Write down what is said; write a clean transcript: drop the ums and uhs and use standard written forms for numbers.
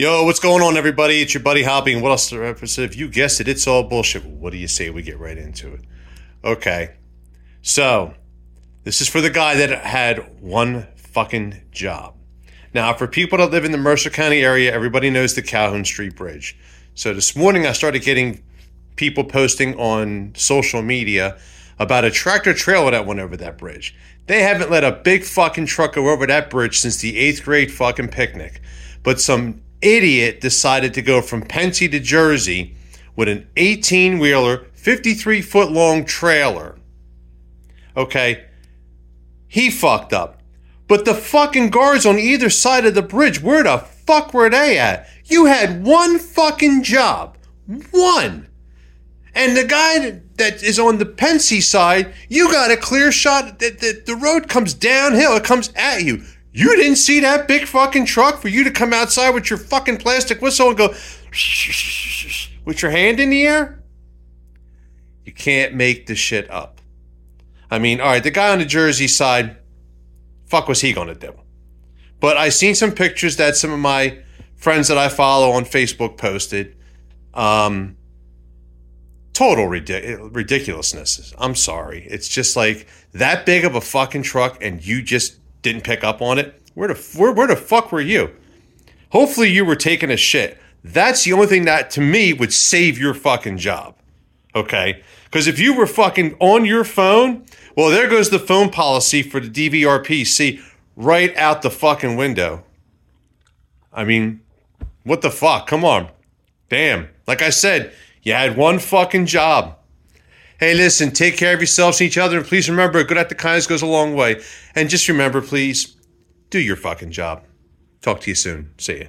Yo, what's going on, everybody? It's your buddy Hoppy, and what else to represent? If you guessed it, it's all bullshit. What do you say we get right into it? Okay, so this is for the guy that had one fucking job. Now, for people that live in the Mercer County area, everybody knows the Calhoun Street Bridge. So this morning, I started getting people posting on social media about a tractor trailer that went over that bridge. They haven't let a big fucking truck go over that bridge since the 8th grade fucking picnic. But some idiot decided to go from Pennsy to Jersey with an 18-wheeler, 53-foot-long trailer. Okay, he fucked up. But the fucking guards on either side of the bridge, where the fuck were they at? You had one fucking job. One. And the guy that is on the Pennsy side, you got a clear shot. The road comes downhill. It comes at you. You didn't see that big fucking truck for you to come outside with your fucking plastic whistle and go with your hand in the air? You can't make this shit up. I mean, all right, the guy on the Jersey side, fuck was he going to do? But I seen some pictures that some of my friends that I follow on Facebook posted. Total ridiculousness. I'm sorry. It's just like that big of a fucking truck and you just didn't pick up on it. Where the fuck were you? Hopefully you were taking a shit. That's the only thing that, to me, would save your fucking job. Okay? Because if you were fucking on your phone, well, there goes the phone policy for the DVRPC right out the fucking window. I mean, what the fuck? Come on. Damn. Like I said, you had one fucking job. Hey, listen, take care of yourselves and each other. And please remember, a good act of kindness goes a long way. And just remember, please, do your fucking job. Talk to you soon. See ya.